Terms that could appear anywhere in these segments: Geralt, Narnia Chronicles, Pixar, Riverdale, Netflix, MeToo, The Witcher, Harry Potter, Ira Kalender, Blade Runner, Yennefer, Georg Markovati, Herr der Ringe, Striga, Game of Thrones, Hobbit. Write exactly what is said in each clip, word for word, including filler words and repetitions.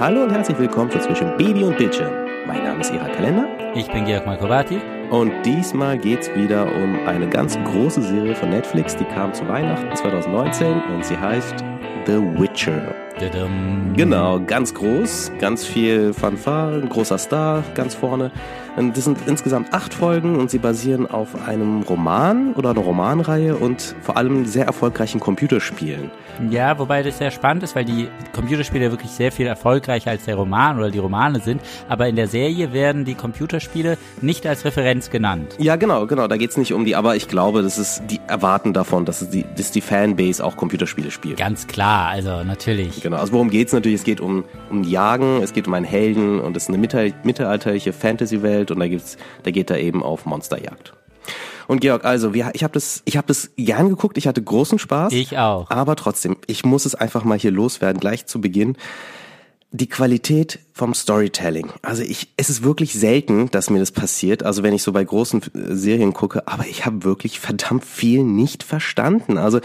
Hallo und herzlich willkommen zu Zwischen Baby und Bildschirm. Mein Name ist Ira Kalender. Ich bin Georg Markovati. Und diesmal geht's wieder um eine ganz große Serie von Netflix, die kam zu Weihnachten zwanzig neunzehn und sie heißt The Witcher. Dadum. Genau, ganz groß, ganz viel Fanfaren, großer Star ganz vorne. Und das sind insgesamt acht Folgen und sie basieren auf einem Roman oder einer Romanreihe und vor allem sehr erfolgreichen Computerspielen. Ja, wobei das sehr spannend ist, weil die Computerspiele wirklich sehr viel erfolgreicher als der Roman oder die Romane sind, aber in der Serie werden die Computerspiele nicht als Referenz genannt. Ja, genau, genau, da geht's nicht um die, aber ich glaube, das ist, die erwarten davon, dass es die, dass die Fanbase auch Computerspiele spielt. Ganz klar, also natürlich. Genau, also worum geht's natürlich? Es geht um, um Jagen, es geht um einen Helden und es ist eine mittel, mittelalterliche Fantasy-Welt. Und da gibt's, da geht er eben auf Monsterjagd. Und Georg, also wir, ich habe das, ich habe das gern geguckt. Ich hatte großen Spaß. Ich auch. Aber trotzdem, ich muss es einfach mal hier loswerden, gleich zu Beginn. Die Qualität vom Storytelling. Also ich, es ist wirklich selten, dass mir das passiert. Also wenn ich so bei großen Serien gucke, aber ich habe wirklich verdammt viel nicht verstanden. Also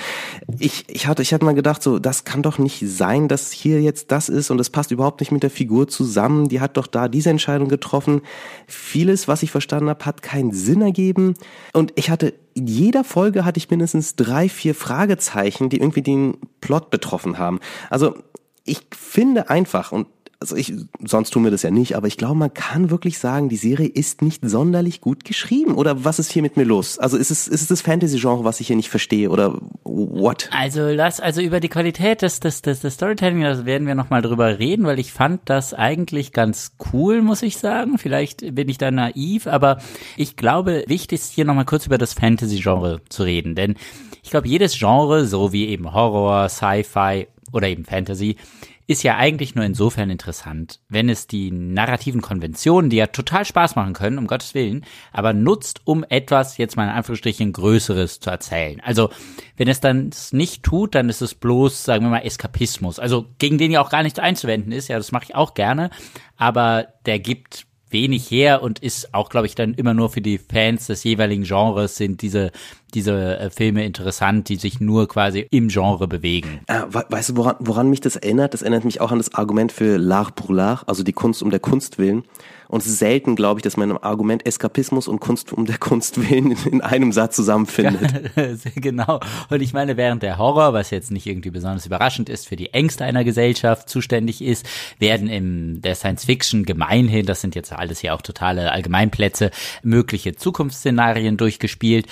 ich, ich hatte, ich hatte mal gedacht, so, das kann doch nicht sein, dass hier jetzt das ist und das passt überhaupt nicht mit der Figur zusammen. Die hat doch da diese Entscheidung getroffen. Vieles, was ich verstanden habe, hat keinen Sinn ergeben. Und ich hatte, in jeder Folge hatte ich mindestens drei, vier Fragezeichen, die irgendwie den Plot betroffen haben. Also ich finde einfach, und also ich, sonst tun wir das ja nicht, aber ich glaube, man kann wirklich sagen, die Serie ist nicht sonderlich gut geschrieben. Oder was ist hier mit mir los? Also ist es, ist es das Fantasy-Genre, was ich hier nicht verstehe? Oder what? Also lass, also über die Qualität des, des, des, des Storytelling, da werden wir nochmal drüber reden, weil ich fand das eigentlich ganz cool, muss ich sagen. Vielleicht bin ich da naiv, aber ich glaube, wichtig ist hier nochmal kurz über das Fantasy-Genre zu reden. Denn ich glaube, jedes Genre, so wie eben Horror, Sci-Fi oder eben Fantasy, ist ja eigentlich nur insofern interessant, wenn es die narrativen Konventionen, die ja total Spaß machen können, um Gottes Willen, aber nutzt, um etwas, jetzt mal in Anführungsstrichen, Größeres zu erzählen. Also, wenn es dann nicht tut, dann ist es bloß, sagen wir mal, Eskapismus. Also, gegen den ja auch gar nichts einzuwenden ist, ja, das mache ich auch gerne, aber der gibt wenig her und ist auch, glaube ich, dann immer nur für die Fans des jeweiligen Genres sind diese diese äh, Filme interessant, die sich nur quasi im Genre bewegen. Ah, we- weißt du, woran, woran mich das erinnert? Das erinnert mich auch an das Argument für l'art pour l'art, also die Kunst um der Kunst willen. Und es ist selten, glaube ich, dass man im Argument Eskapismus und Kunst um der Kunst willen in einem Satz zusammenfindet. Ja, genau. Und ich meine, während der Horror, was jetzt nicht irgendwie besonders überraschend ist, für die Ängste einer Gesellschaft zuständig ist, werden in der Science-Fiction gemeinhin, das sind jetzt alles ja auch totale Allgemeinplätze, mögliche Zukunftsszenarien durchgespielt.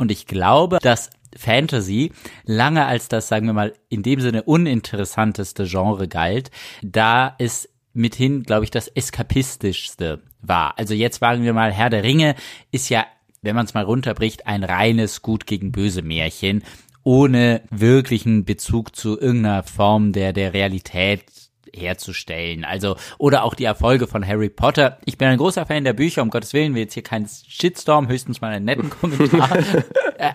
Und ich glaube, dass Fantasy lange als das, sagen wir mal, in dem Sinne uninteressanteste Genre galt, da es mithin, glaube ich, das eskapistischste war. Also jetzt sagen wir mal, Herr der Ringe ist ja, wenn man es mal runterbricht, ein reines Gut gegen Böse Märchen, ohne wirklichen Bezug zu irgendeiner Form der, der Realität herzustellen. Also, oder auch die Erfolge von Harry Potter. Ich bin ein großer Fan der Bücher, um Gottes Willen, will jetzt hier keinen Shitstorm, höchstens mal einen netten Kommentar.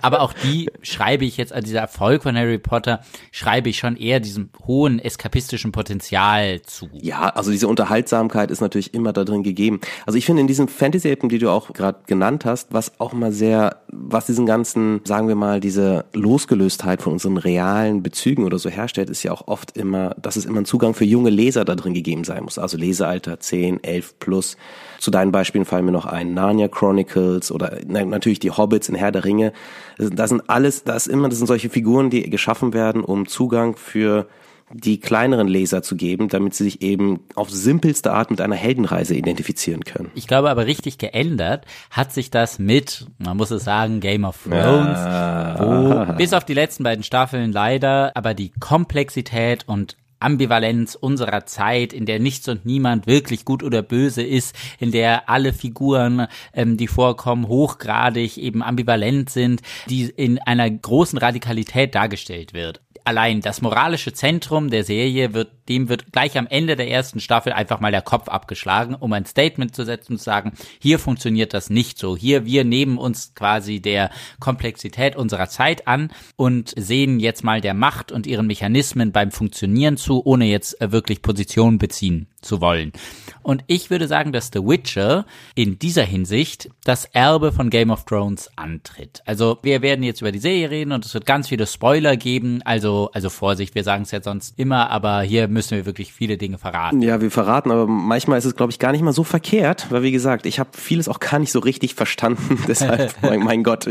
Aber auch die schreibe ich jetzt, also dieser Erfolg von Harry Potter, schreibe ich schon eher diesem hohen eskapistischen Potenzial zu. Ja, also diese Unterhaltsamkeit ist natürlich immer da drin gegeben. Also ich finde in diesem Fantasy-Appen, die du auch gerade genannt hast, was auch mal sehr, was diesen ganzen, sagen wir mal, diese Losgelöstheit von unseren realen Bezügen oder so herstellt, ist ja auch oft immer, dass es immer ein Zugang für junge Leser da drin gegeben sein muss. Also Lesealter zehn, elf plus. Zu deinen Beispielen fallen mir noch ein Narnia Chronicles oder natürlich die Hobbits in Herr der Ringe. Das sind alles, das immer, das sind solche Figuren, die geschaffen werden, um Zugang für die kleineren Leser zu geben, damit sie sich eben auf simpelste Art mit einer Heldenreise identifizieren können. Ich glaube aber richtig geändert hat sich das mit, man muss es sagen, Game of Thrones, ja, wo bis auf die letzten beiden Staffeln leider, aber die Komplexität und Ambivalenz unserer Zeit, in der nichts und niemand wirklich gut oder böse ist, in der alle Figuren, ähm, die vorkommen, hochgradig eben ambivalent sind, die in einer großen Radikalität dargestellt wird. Allein das moralische Zentrum der Serie wird, dem wird gleich am Ende der ersten Staffel einfach mal der Kopf abgeschlagen, um ein Statement zu setzen und zu sagen, hier funktioniert das nicht so. Hier, wir nehmen uns quasi der Komplexität unserer Zeit an und sehen jetzt mal der Macht und ihren Mechanismen beim Funktionieren zu, ohne jetzt wirklich Position beziehen zu wollen. Und ich würde sagen, dass The Witcher in dieser Hinsicht das Erbe von Game of Thrones antritt. Also wir werden jetzt über die Serie reden und es wird ganz viele Spoiler geben, also also Vorsicht, wir sagen es ja sonst immer, aber hier müssen wir wirklich viele Dinge verraten. Ja, wir verraten, aber manchmal ist es, glaube ich, gar nicht mal so verkehrt, weil wie gesagt, ich habe vieles auch gar nicht so richtig verstanden. Deshalb, mein Gott,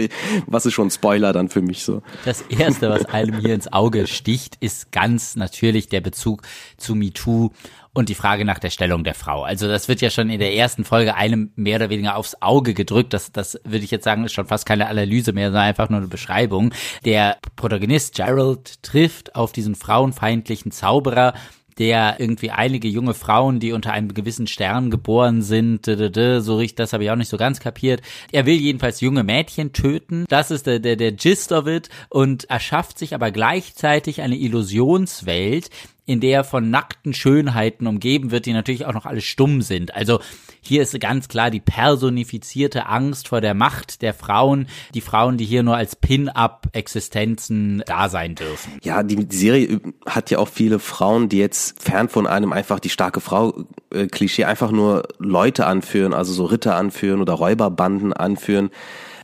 was ist schon Spoiler dann für mich so? Das Erste, was einem hier ins Auge sticht, ist ganz natürlich der Bezug zu MeToo und die Frage nach der Stellung der Frau. Also das wird ja schon in der ersten Folge einem mehr oder weniger aufs Auge gedrückt. Das, das würde ich jetzt sagen, ist schon fast keine Analyse mehr, sondern einfach nur eine Beschreibung. Der Protagonist Geralt trifft auf diesen frauenfeindlichen Zauberer, der irgendwie einige junge Frauen, die unter einem gewissen Stern geboren sind, so richtig, das habe ich auch nicht so ganz kapiert. Er will jedenfalls junge Mädchen töten, das ist der der der Gist of it, und erschafft sich aber gleichzeitig eine Illusionswelt, in der von nackten Schönheiten umgeben wird, die natürlich auch noch alle stumm sind. Also hier ist ganz klar die personifizierte Angst vor der Macht der Frauen, die Frauen, die hier nur als Pin-Up-Existenzen da sein dürfen. Ja, die Serie hat ja auch viele Frauen, die jetzt fern von einem einfach die starke Frau-Klischee einfach nur Leute anführen, also so Ritter anführen oder Räuberbanden anführen.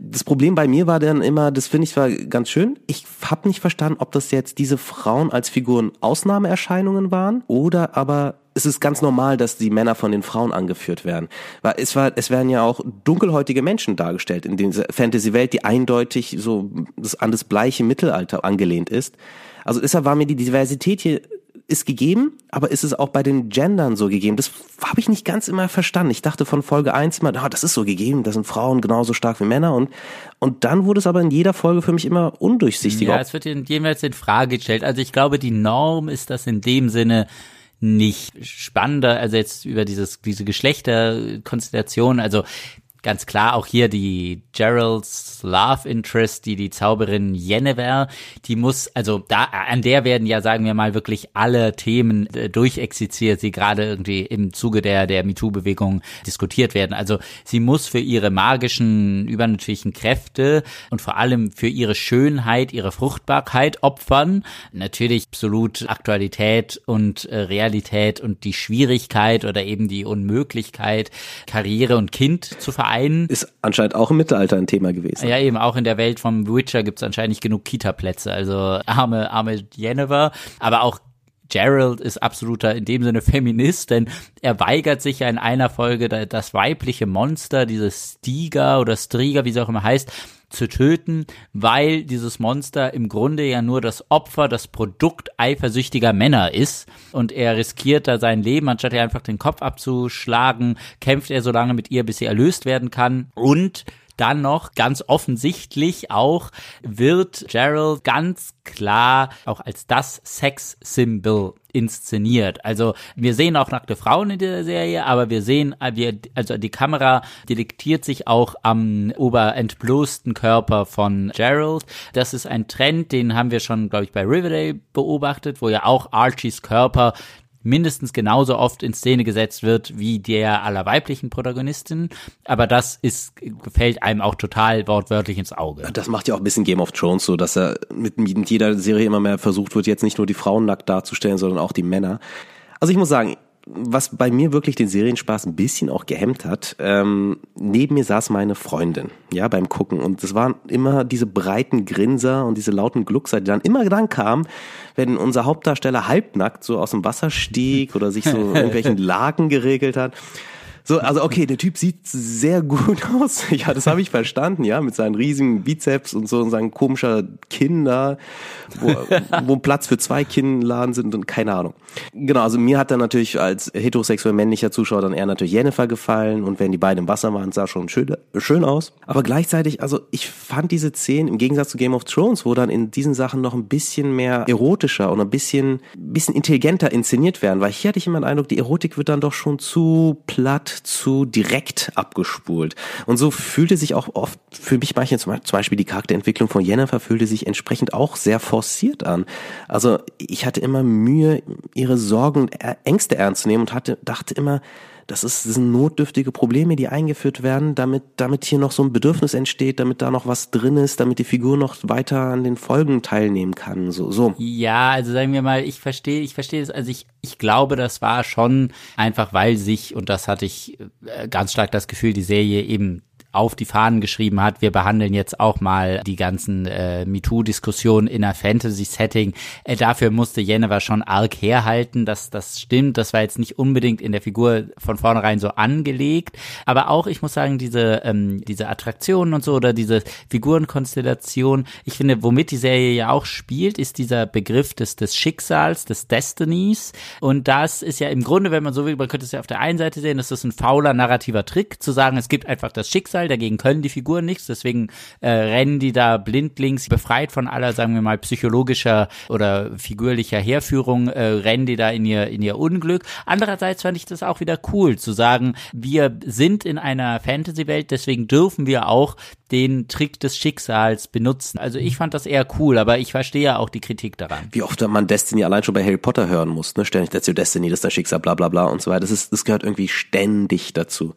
Das Problem bei mir war dann immer, das finde ich war ganz schön, ich habe nicht verstanden, ob das jetzt diese Frauen als Figuren Ausnahmeerscheinungen waren oder aber es ist ganz normal, dass die Männer von den Frauen angeführt werden. Weil es war, es werden ja auch dunkelhäutige Menschen dargestellt in dieser Fantasy-Welt, die eindeutig so an das bleiche Mittelalter angelehnt ist. Also deshalb war mir die Diversität hier ist gegeben, aber ist es auch bei den Gendern so gegeben? Das habe ich nicht ganz immer verstanden. Ich dachte von Folge eins immer, ah, das ist so gegeben, da sind Frauen genauso stark wie Männer und und dann wurde es aber in jeder Folge für mich immer undurchsichtiger. Ja, es wird jeweils in Frage gestellt. Also ich glaube, die Norm ist das in dem Sinne nicht spannender, also jetzt über dieses diese Geschlechterkonstellation, also ganz klar auch hier die Geralts Love Interest, die die Zauberin Yennefer, die muss, also da an der werden ja, sagen wir mal, wirklich alle Themen äh, durchexerziert, die gerade irgendwie im Zuge der der MeToo-Bewegung diskutiert werden. Also sie muss für ihre magischen, übernatürlichen Kräfte und vor allem für ihre Schönheit, ihre Fruchtbarkeit opfern. Natürlich absolut Aktualität und äh, Realität und die Schwierigkeit oder eben die Unmöglichkeit, Karriere und Kind zu vereinen. Ein. Ist anscheinend auch im Mittelalter ein Thema gewesen. Ja, eben, auch in der Welt vom Witcher gibt es anscheinend nicht genug Kita-Plätze, also arme, arme Yennefer, aber auch Geralt ist absoluter, in dem Sinne, Feminist, denn er weigert sich ja in einer Folge, das weibliche Monster, dieses Striga oder Striga, wie es auch immer heißt, zu töten, weil dieses Monster im Grunde ja nur das Opfer, das Produkt eifersüchtiger Männer ist und er riskiert da sein Leben, anstatt ihr einfach den Kopf abzuschlagen, kämpft er so lange mit ihr, bis sie erlöst werden kann und dann noch ganz offensichtlich auch wird Geralt ganz klar auch als das Sex-Symbol inszeniert. Also wir sehen auch nackte Frauen in der Serie, aber wir sehen, also die Kamera delektiert sich auch am oberentblößten Körper von Geralt. Das ist ein Trend, den haben wir schon, glaube ich, bei Riverdale beobachtet, wo ja auch Archies Körper mindestens genauso oft in Szene gesetzt wird wie der aller weiblichen Protagonistin, aber das ist gefällt einem auch total wortwörtlich ins Auge. Das macht ja auch ein bisschen Game of Thrones so, dass er mit, mit jeder Serie immer mehr versucht wird, jetzt nicht nur die Frauen nackt darzustellen, sondern auch die Männer. Also ich muss sagen, was bei mir wirklich den Serienspaß ein bisschen auch gehemmt hat, ähm, neben mir saß meine Freundin, ja, beim Gucken. Und es waren immer diese breiten Grinser und diese lauten Gluckser, die dann immer dann kamen, wenn unser Hauptdarsteller halbnackt so aus dem Wasser stieg oder sich so in irgendwelchen Laken geregelt hat. So, also okay, der Typ sieht sehr gut aus. Ja, das habe ich verstanden, ja, mit seinen riesigen Bizeps und so und seinem komischer Kinn da, wo, wo Platz für zwei Kinnladen sind und keine Ahnung. Genau, also mir hat dann natürlich als heterosexuell männlicher Zuschauer dann eher natürlich Yennefer gefallen und wenn die beiden im Wasser waren, sah schon schön, schön aus. Aber gleichzeitig, also ich fand diese Szenen im Gegensatz zu Game of Thrones, wo dann in diesen Sachen noch ein bisschen mehr erotischer und ein bisschen, bisschen intelligenter inszeniert werden, weil hier hatte ich immer den Eindruck, die Erotik wird dann doch schon zu platt, zu direkt abgespult. Und so fühlte sich auch oft, für mich manchmal zum Beispiel die Charakterentwicklung von Yennefer fühlte sich entsprechend auch sehr forciert an. Also ich hatte immer Mühe, ihre Sorgen und Ängste ernst zu nehmen und hatte, dachte immer, das, ist, das sind notdürftige Probleme, die eingeführt werden, damit, damit hier noch so ein Bedürfnis entsteht, damit da noch was drin ist, damit die Figur noch weiter an den Folgen teilnehmen kann. So, so. Ja, also sagen wir mal, ich verstehe, ich verstehe es. Also ich, ich glaube, das war schon einfach, weil sich, und das hatte ich ganz stark das Gefühl, die Serie eben auf die Fahnen geschrieben hat, wir behandeln jetzt auch mal die ganzen äh, MeToo-Diskussionen in einer Fantasy-Setting. Äh, dafür musste Yennefer schon arg herhalten, dass das stimmt. Das war jetzt nicht unbedingt in der Figur von vornherein so angelegt. Aber auch, ich muss sagen, diese ähm, diese Attraktionen und so oder diese Figurenkonstellation, ich finde, womit die Serie ja auch spielt, ist dieser Begriff des, des Schicksals, des Destinies. Und das ist ja im Grunde, wenn man so will, man könnte es ja auf der einen Seite sehen, das ist ein fauler narrativer Trick, zu sagen, es gibt einfach das Schicksal, dagegen können die Figuren nichts, deswegen äh, rennen die da blindlings, befreit von aller, sagen wir mal, psychologischer oder figürlicher Herführung, äh, rennen die da in ihr, in ihr Unglück. Andererseits fand ich das auch wieder cool, zu sagen, wir sind in einer Fantasy-Welt, deswegen dürfen wir auch den Trick des Schicksals benutzen. Also ich fand das eher cool, aber ich verstehe ja auch die Kritik daran. Wie oft man Destiny allein schon bei Harry Potter hören muss, ne? Ständig, that's your Destiny, das ist dein Schicksal, bla bla bla und so weiter. Das ist, das gehört irgendwie ständig dazu.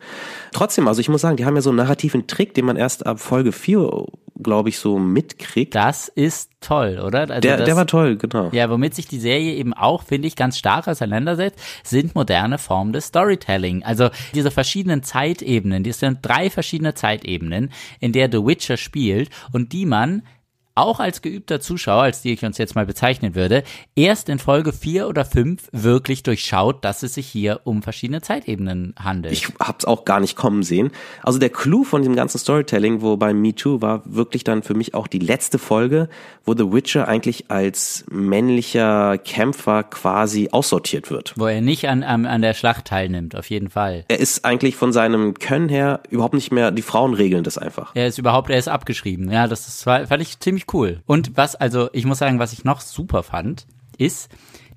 Trotzdem, also ich muss sagen, die haben ja so einen narrativen Trick, den man erst ab Folge vier, glaube ich, so mitkriegt. Das ist toll, oder? Also der, das, der war toll, genau. Ja, womit sich die Serie eben auch, finde ich, ganz stark auseinandersetzt, sind moderne Formen des Storytelling. Also diese verschiedenen Zeitebenen, das sind drei verschiedene Zeitebenen, in der The Witcher spielt und die man auch als geübter Zuschauer, als die ich uns jetzt mal bezeichnen würde, erst in Folge vier oder fünf wirklich durchschaut, dass es sich hier um verschiedene Zeitebenen handelt. Ich hab's auch gar nicht kommen sehen. Also der Clou von dem ganzen Storytelling, wo bei MeToo war, wirklich dann für mich auch die letzte Folge, wo The Witcher eigentlich als männlicher Kämpfer quasi aussortiert wird. Wo er nicht an, an, an der Schlacht teilnimmt, auf jeden Fall. Er ist eigentlich von seinem Können her überhaupt nicht mehr, die Frauen regeln das einfach. Er ist überhaupt, er ist abgeschrieben. Ja, das ist, fand ich ziemlich cool. Und was, also ich muss sagen, was ich noch super fand, ist,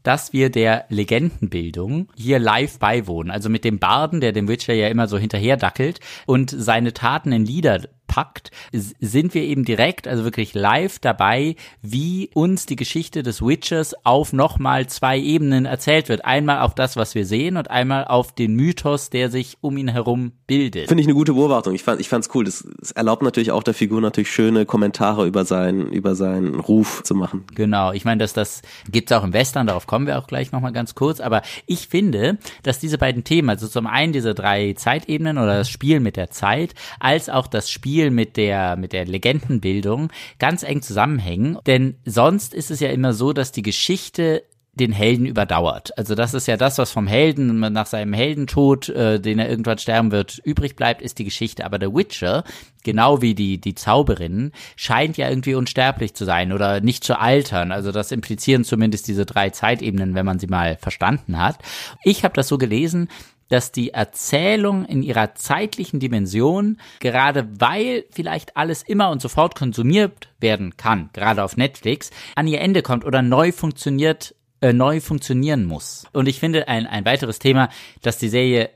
dass wir der Legendenbildung hier live beiwohnen. Also mit dem Barden, der dem Witcher ja immer so hinterher dackelt und seine Taten in Lieder packt, sind wir eben direkt, also wirklich live dabei, wie uns die Geschichte des Witchers auf nochmal zwei Ebenen erzählt wird. Einmal auf das, was wir sehen und einmal auf den Mythos, der sich um ihn herum bildet. Finde ich eine gute Beobachtung. Ich fand, ich fand's cool. Das, das erlaubt natürlich auch der Figur natürlich schöne Kommentare über seinen, über seinen Ruf zu machen. Genau. Ich meine, dass das gibt's auch im Western. Darauf kommen wir auch gleich nochmal ganz kurz. Aber ich finde, dass diese beiden Themen, also zum einen diese drei Zeitebenen oder das Spiel mit der Zeit, als auch das Spiel mit der mit der Legendenbildung ganz eng zusammenhängen, denn sonst ist es ja immer so, dass die Geschichte den Helden überdauert. Also das ist ja das, was vom Helden nach seinem Heldentod, äh, den er irgendwann sterben wird, übrig bleibt, ist die Geschichte. Aber The Witcher, genau wie die die Zauberinnen, scheint ja irgendwie unsterblich zu sein oder nicht zu altern. Also das implizieren zumindest diese drei Zeitebenen, wenn man sie mal verstanden hat. Ich habe das so gelesen, dass die Erzählung in ihrer zeitlichen Dimension, gerade weil vielleicht alles immer und sofort konsumiert werden kann, gerade auf Netflix, an ihr Ende kommt oder neu funktioniert, äh, neu funktionieren muss. Und ich finde ein, ein weiteres Thema, dass die Serie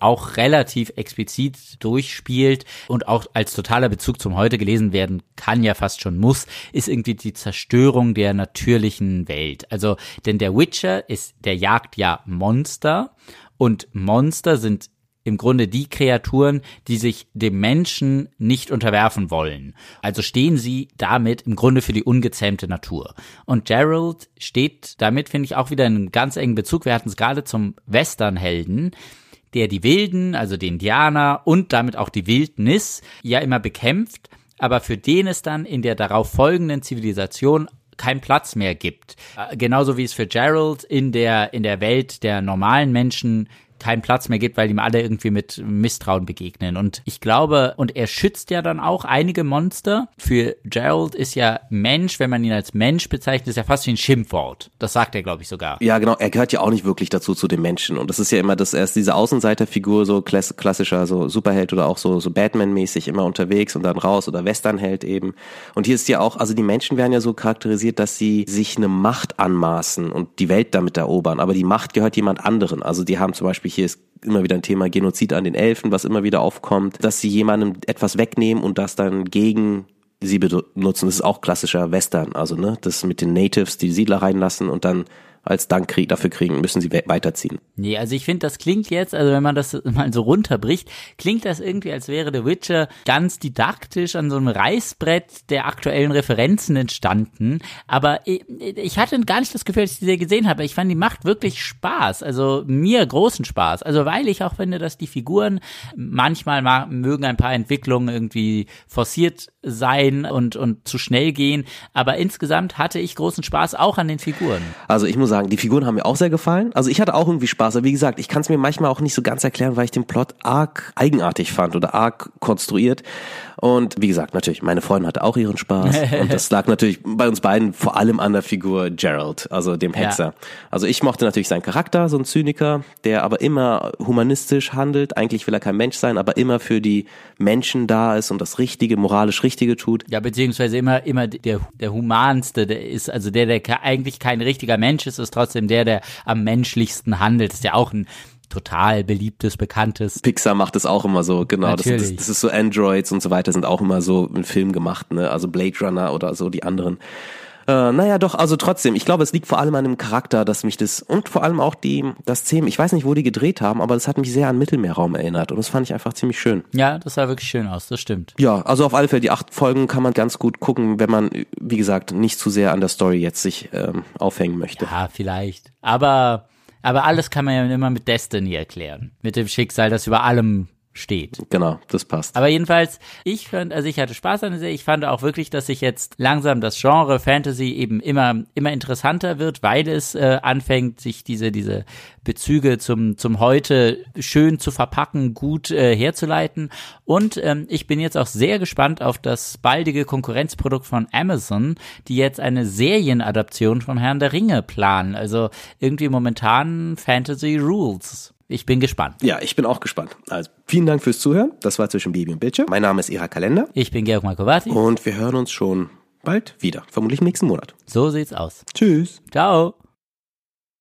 auch relativ explizit durchspielt und auch als totaler Bezug zum Heute gelesen werden kann, ja fast schon muss, ist irgendwie die Zerstörung der natürlichen Welt. Also, denn der Witcher ist, der jagt ja Monster und Monster sind im Grunde die Kreaturen, die sich dem Menschen nicht unterwerfen wollen. Also stehen sie damit im Grunde für die ungezähmte Natur. Und Geralt steht damit, finde ich, auch wieder in einem ganz engen Bezug. Wir hatten es gerade zum Westernhelden, der die Wilden, also die Indianer und damit auch die Wildnis ja immer bekämpft, aber für den es dann in der darauf folgenden Zivilisation keinen Platz mehr gibt. Genauso wie es für Geralt in der in der Welt der normalen Menschen keinen Platz mehr gibt, weil ihm alle irgendwie mit Misstrauen begegnen. Und ich glaube, und er schützt ja dann auch einige Monster. Für Geralt ist ja Mensch, wenn man ihn als Mensch bezeichnet, ist ja fast wie ein Schimpfwort. Das sagt er, glaube ich, sogar. Ja, genau. Er gehört ja auch nicht wirklich dazu, zu den Menschen. Und das ist ja immer, dass er ist diese Außenseiterfigur, so klassischer, so Superheld oder auch so, so Batman-mäßig immer unterwegs und dann raus oder Westernheld eben. Und hier ist ja auch, also die Menschen werden ja so charakterisiert, dass sie sich eine Macht anmaßen und die Welt damit erobern. Aber die Macht gehört jemand anderen. Also die haben zum Beispiel hier ist immer wieder ein Thema Genozid an den Elfen, was immer wieder aufkommt, dass sie jemandem etwas wegnehmen und das dann gegen sie benutzen. Das ist auch klassischer Western, also ne, das mit den Natives, die Siedler reinlassen und dann als Dank krieg- dafür kriegen, müssen sie we- weiterziehen. Nee, also ich finde, das klingt jetzt, also wenn man das mal so runterbricht, klingt das irgendwie, als wäre The Witcher ganz didaktisch an so einem Reißbrett der aktuellen Referenzen entstanden. Aber ich, ich hatte gar nicht das Gefühl, dass ich die gesehen habe. Ich fand, die macht wirklich Spaß. Also mir großen Spaß. Also weil ich auch finde, dass die Figuren manchmal ma- mögen ein paar Entwicklungen irgendwie forciert sein und, und zu schnell gehen. Aber insgesamt hatte ich großen Spaß auch an den Figuren. Also ich muss sagen, die Figuren haben mir auch sehr gefallen. Also ich hatte auch irgendwie Spaß. Aber wie gesagt, ich kann es mir manchmal auch nicht so ganz erklären, weil ich den Plot arg eigenartig fand oder arg konstruiert. Und wie gesagt, natürlich, meine Freundin hatte auch ihren Spaß. Und das lag natürlich bei uns beiden vor allem an der Figur Geralt, also dem Hexer. Ja. Also ich mochte natürlich seinen Charakter, so ein Zyniker, der aber immer humanistisch handelt. Eigentlich will er kein Mensch sein, aber immer für die Menschen da ist und das Richtige, moralisch Richtige tut. Ja, beziehungsweise immer immer der, der Humanste, der ist, also der, der eigentlich kein richtiger Mensch ist, ist trotzdem der, der am menschlichsten handelt. Ist ja auch ein total beliebtes, bekanntes. Pixar macht es auch immer so, genau. Das, das, das ist so, Androids und so weiter sind auch immer so im Film gemacht, ne? Also Blade Runner oder so, die anderen. Äh, naja, doch, also trotzdem, ich glaube, es liegt vor allem an dem Charakter, dass mich das, und vor allem auch die, das Thema, ich weiß nicht, wo die gedreht haben, aber das hat mich sehr an Mittelmeerraum erinnert und das fand ich einfach ziemlich schön. Ja, das sah wirklich schön aus, das stimmt. Ja, also auf alle Fälle, die acht Folgen kann man ganz gut gucken, wenn man, wie gesagt, nicht zu sehr an der Story jetzt sich ähm, aufhängen möchte. Ja, vielleicht, aber... Aber alles kann man ja immer mit Destiny erklären. Mit dem Schicksal, das über allem steht. Genau, das passt. Aber jedenfalls, ich fand, also ich hatte Spaß an der Serie. Ich fand auch wirklich, dass sich jetzt langsam das Genre Fantasy eben immer, immer interessanter wird, weil es äh, anfängt, sich diese, diese Bezüge zum, zum Heute schön zu verpacken, gut äh, herzuleiten. Und ähm, ich bin jetzt auch sehr gespannt auf das baldige Konkurrenzprodukt von Amazon, die jetzt eine Serienadaption von Herrn der Ringe planen. Also irgendwie momentan Fantasy Rules. Ich bin gespannt. Ja, ich bin auch gespannt. Also vielen Dank fürs Zuhören. Das war zwischen Baby und Bildschirm. Mein Name ist Ira Kalender. Ich bin Georg Markovati. Und wir hören uns schon bald wieder. Vermutlich nächsten Monat. So sieht's aus. Tschüss. Ciao.